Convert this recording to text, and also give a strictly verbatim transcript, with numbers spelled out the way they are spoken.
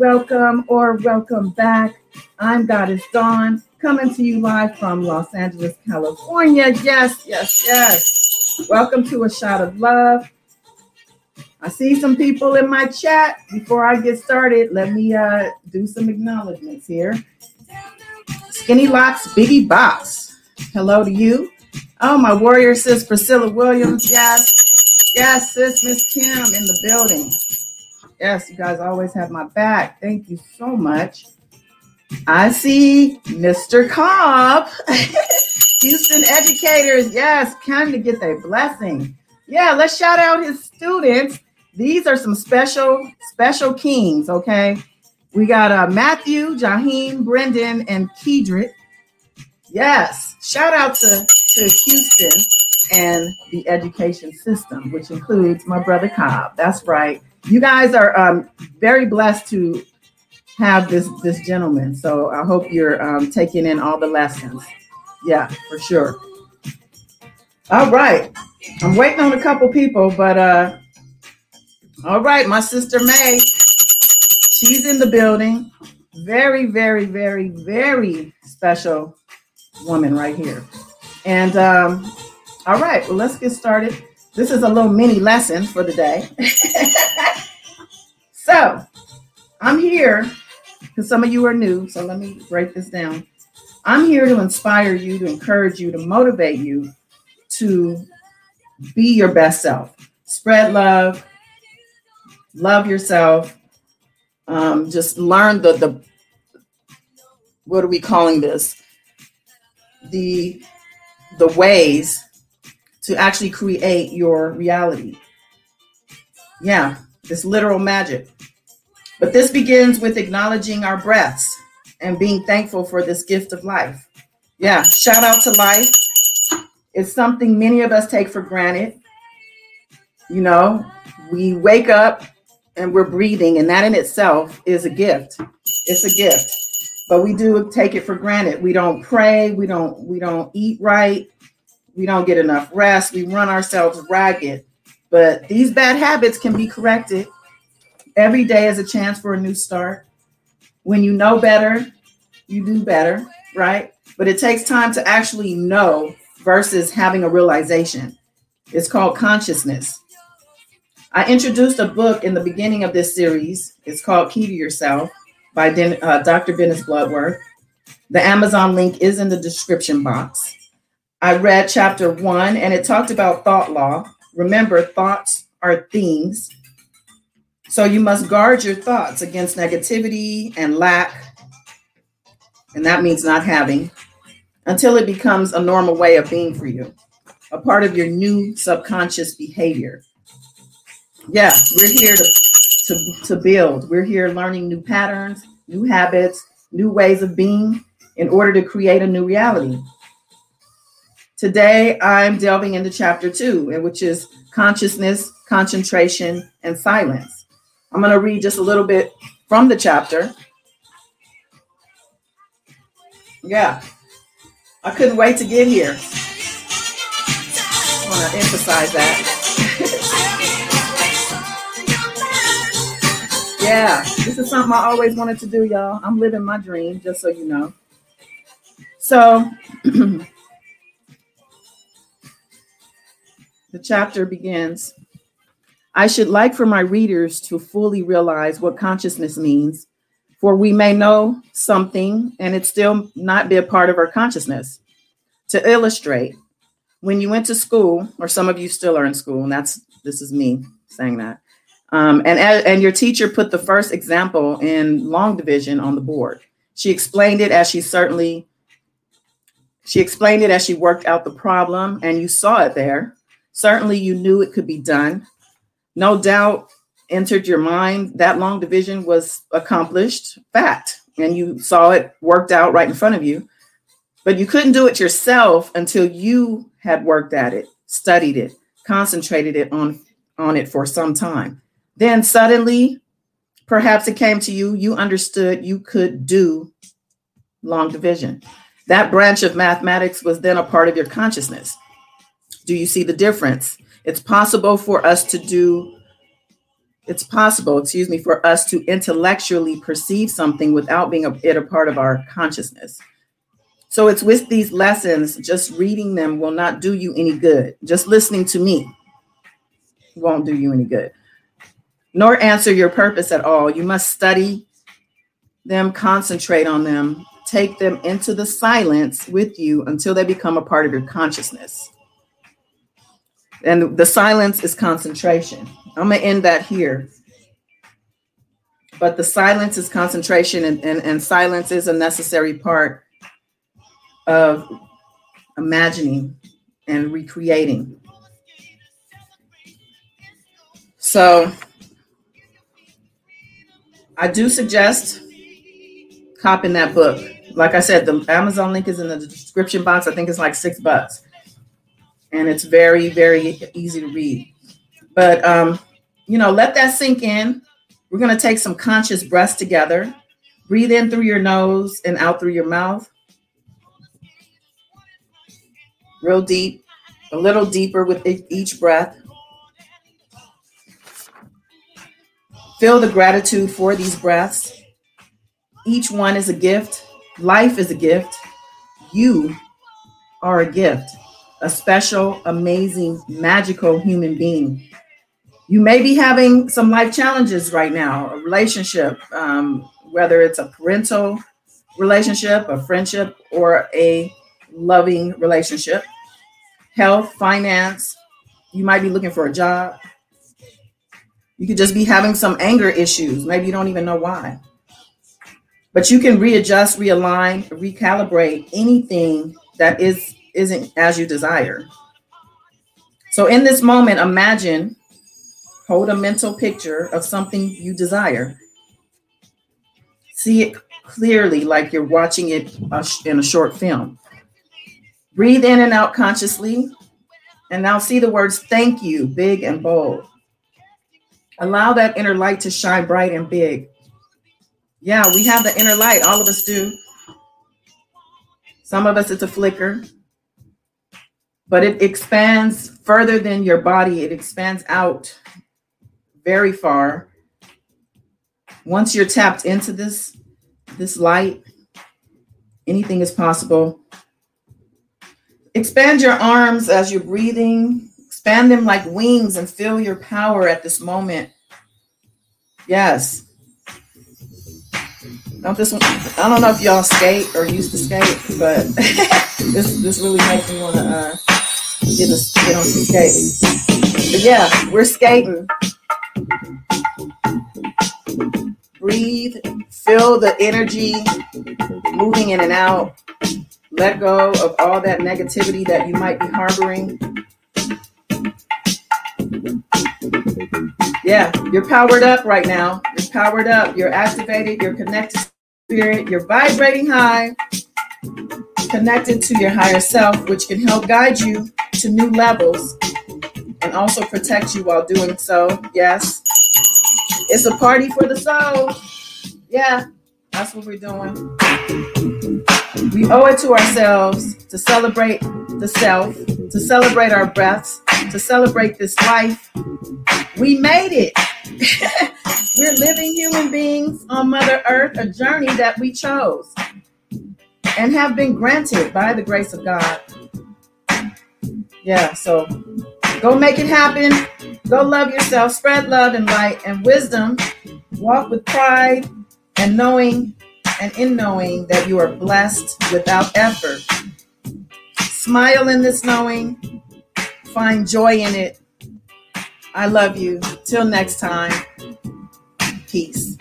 welcome or welcome back. I'm Goddess Dawn, coming to you live from Los Angeles, California. Yes, yes, yes. Welcome to A Shot of Love. I see some people in my chat. Before I get started, let me uh, do some acknowledgments here. Skinny Locks, Biggie Box. Hello to you. Oh, my warrior sis, Priscilla Williams. Yes, yes, sis, Miss Kim in the building. Yes, you guys always have my back. Thank you so much. I see Mister Cobb, Houston educators. Yes, come to get their blessing. Yeah, let's shout out his students. These are some special, special kings, okay? We got uh, Matthew, Jaheen, Brendan, and Kidred. Yes, shout out to, to Houston and the education system, which includes my brother Cobb. That's right. You guys are um, very blessed to have this, this gentleman. So I hope you're um, taking in all the lessons. Yeah, for sure. All right. I'm waiting on a couple people, but uh, all right. My sister May, she's in the building. Very, very, very, very special woman right here. And um, all right, well, let's get started. This is a little mini lesson for the day. So I'm here because some of you are new. So let me break this down. I'm here to inspire you, to encourage you, to motivate you to be your best self. Spread love. Love yourself. Um, just learn the, the, what are we calling this? The, the ways to actually create your reality. Yeah, it's literal magic. But this begins with acknowledging our breaths and being thankful for this gift of life. Yeah, shout out to life. It's something many of us take for granted. You know, we wake up and we're breathing, and that in itself is a gift. It's a gift, but we do take it for granted. We don't pray. We don't, we don't eat right. We don't get enough rest. We run ourselves ragged, but these bad habits can be corrected. Every day is a chance for a new start. When you know better, you do better, right? But it takes time to actually know versus having a realization. It's called consciousness. I introduced a book in the beginning of this series. It's called Key to Yourself by Den- uh, Doctor Dennis Bloodworth. The Amazon link is in the description box. I read chapter one, and it talked about thought law. Remember, thoughts are things. So you must guard your thoughts against negativity and lack. And that means not having, until it becomes a normal way of being for you, a part of your new subconscious behavior. Yeah, we're here to, to, to build. We're here learning new patterns, new habits, new ways of being in order to create a new reality. Today, I'm delving into chapter two, which is consciousness, concentration, and silence. I'm going to read just a little bit from the chapter. Yeah. I couldn't wait to get here. I want to emphasize that. Yeah, this is something I always wanted to do, y'all. I'm living my dream, just so you know. So the chapter begins. I should like for my readers to fully realize what consciousness means. For we may know something and it still not be a part of our consciousness. To illustrate, when you went to school, or some of you still are in school, and that's this is me saying that, um, and, and your teacher put the first example in long division on the board. She explained it as she certainly, she explained it as she worked out the problem, and you saw it there. Certainly you knew it could be done. No doubt entered your mind that long division was accomplished, fact, and you saw it worked out right in front of you, but you couldn't do it yourself until you had worked at it, studied it, concentrated it on, on it for some time. Then suddenly, perhaps it came to you, you understood you could do long division. That branch of mathematics was then a part of your consciousness. Do you see the difference? It's possible for us to do it's possible, excuse me, for us to intellectually perceive something without being a, it a part of our consciousness. So it's with these lessons, just reading them will not do you any good. Just listening to me won't do you any good, nor answer your purpose at all. You must study them, concentrate on them, take them into the silence with you until they become a part of your consciousness. And the silence is concentration. I'm going to end that here. But the silence is concentration, and, and, and silence is a necessary part of imagining and recreating. So I do suggest copying that book. Like I said, the Amazon link is in the description box. I think it's like six bucks. And it's very, very easy to read. But, um, you know, let that sink in. We're going to take some conscious breaths together. Breathe in through your nose and out through your mouth. Real deep, a little deeper with each breath. Feel the gratitude for these breaths. Each one is a gift. Life is a gift. You are a gift. A special, amazing, magical human being. You may be having some life challenges right now, a relationship, um, whether it's a parental relationship, a friendship, or a loving relationship, health, finance. You might be looking for a job. You could just be having some anger issues. Maybe you don't even know why. But you can readjust, realign, recalibrate anything that is isn't as you desire. So in this moment, imagine, hold a mental picture of something you desire. See it clearly like you're watching it in a short film. Breathe in and out consciously, and now see the words thank you, big and bold. Allow that inner light to shine bright and big. Yeah, we have the inner light. All of us do. Some of us, it's a flicker. But it expands further than your body. It expands out very far. Once you're tapped into this, this light, anything is possible. Expand your arms as you're breathing. Expand them like wings and feel your power at this moment. Yes. Don't this one, I don't know if y'all skate or used to skate, but this this really makes me want to... Uh, Get, us, get on some skating. But yeah, we're skating. Breathe. Feel the energy moving in and out. Let go of all that negativity that you might be harboring. Yeah, you're powered up right now. You're powered up. You're activated. You're connected to spirit. You're vibrating high. Connected to your higher self, which can help guide you to new levels and also protect you while doing so. Yes, it's a party for the soul. Yeah, that's what we're doing. We owe it to ourselves to celebrate the self, to celebrate our breaths, to celebrate this life. We made it. We're living human beings on Mother Earth, a journey that we chose and have been granted by the grace of God. Yeah, so go make it happen. Go love yourself. Spread love and light and wisdom. Walk with pride and knowing and in knowing that you are blessed without effort. Smile in this knowing. Find joy in it. I love you. Till next time. Peace.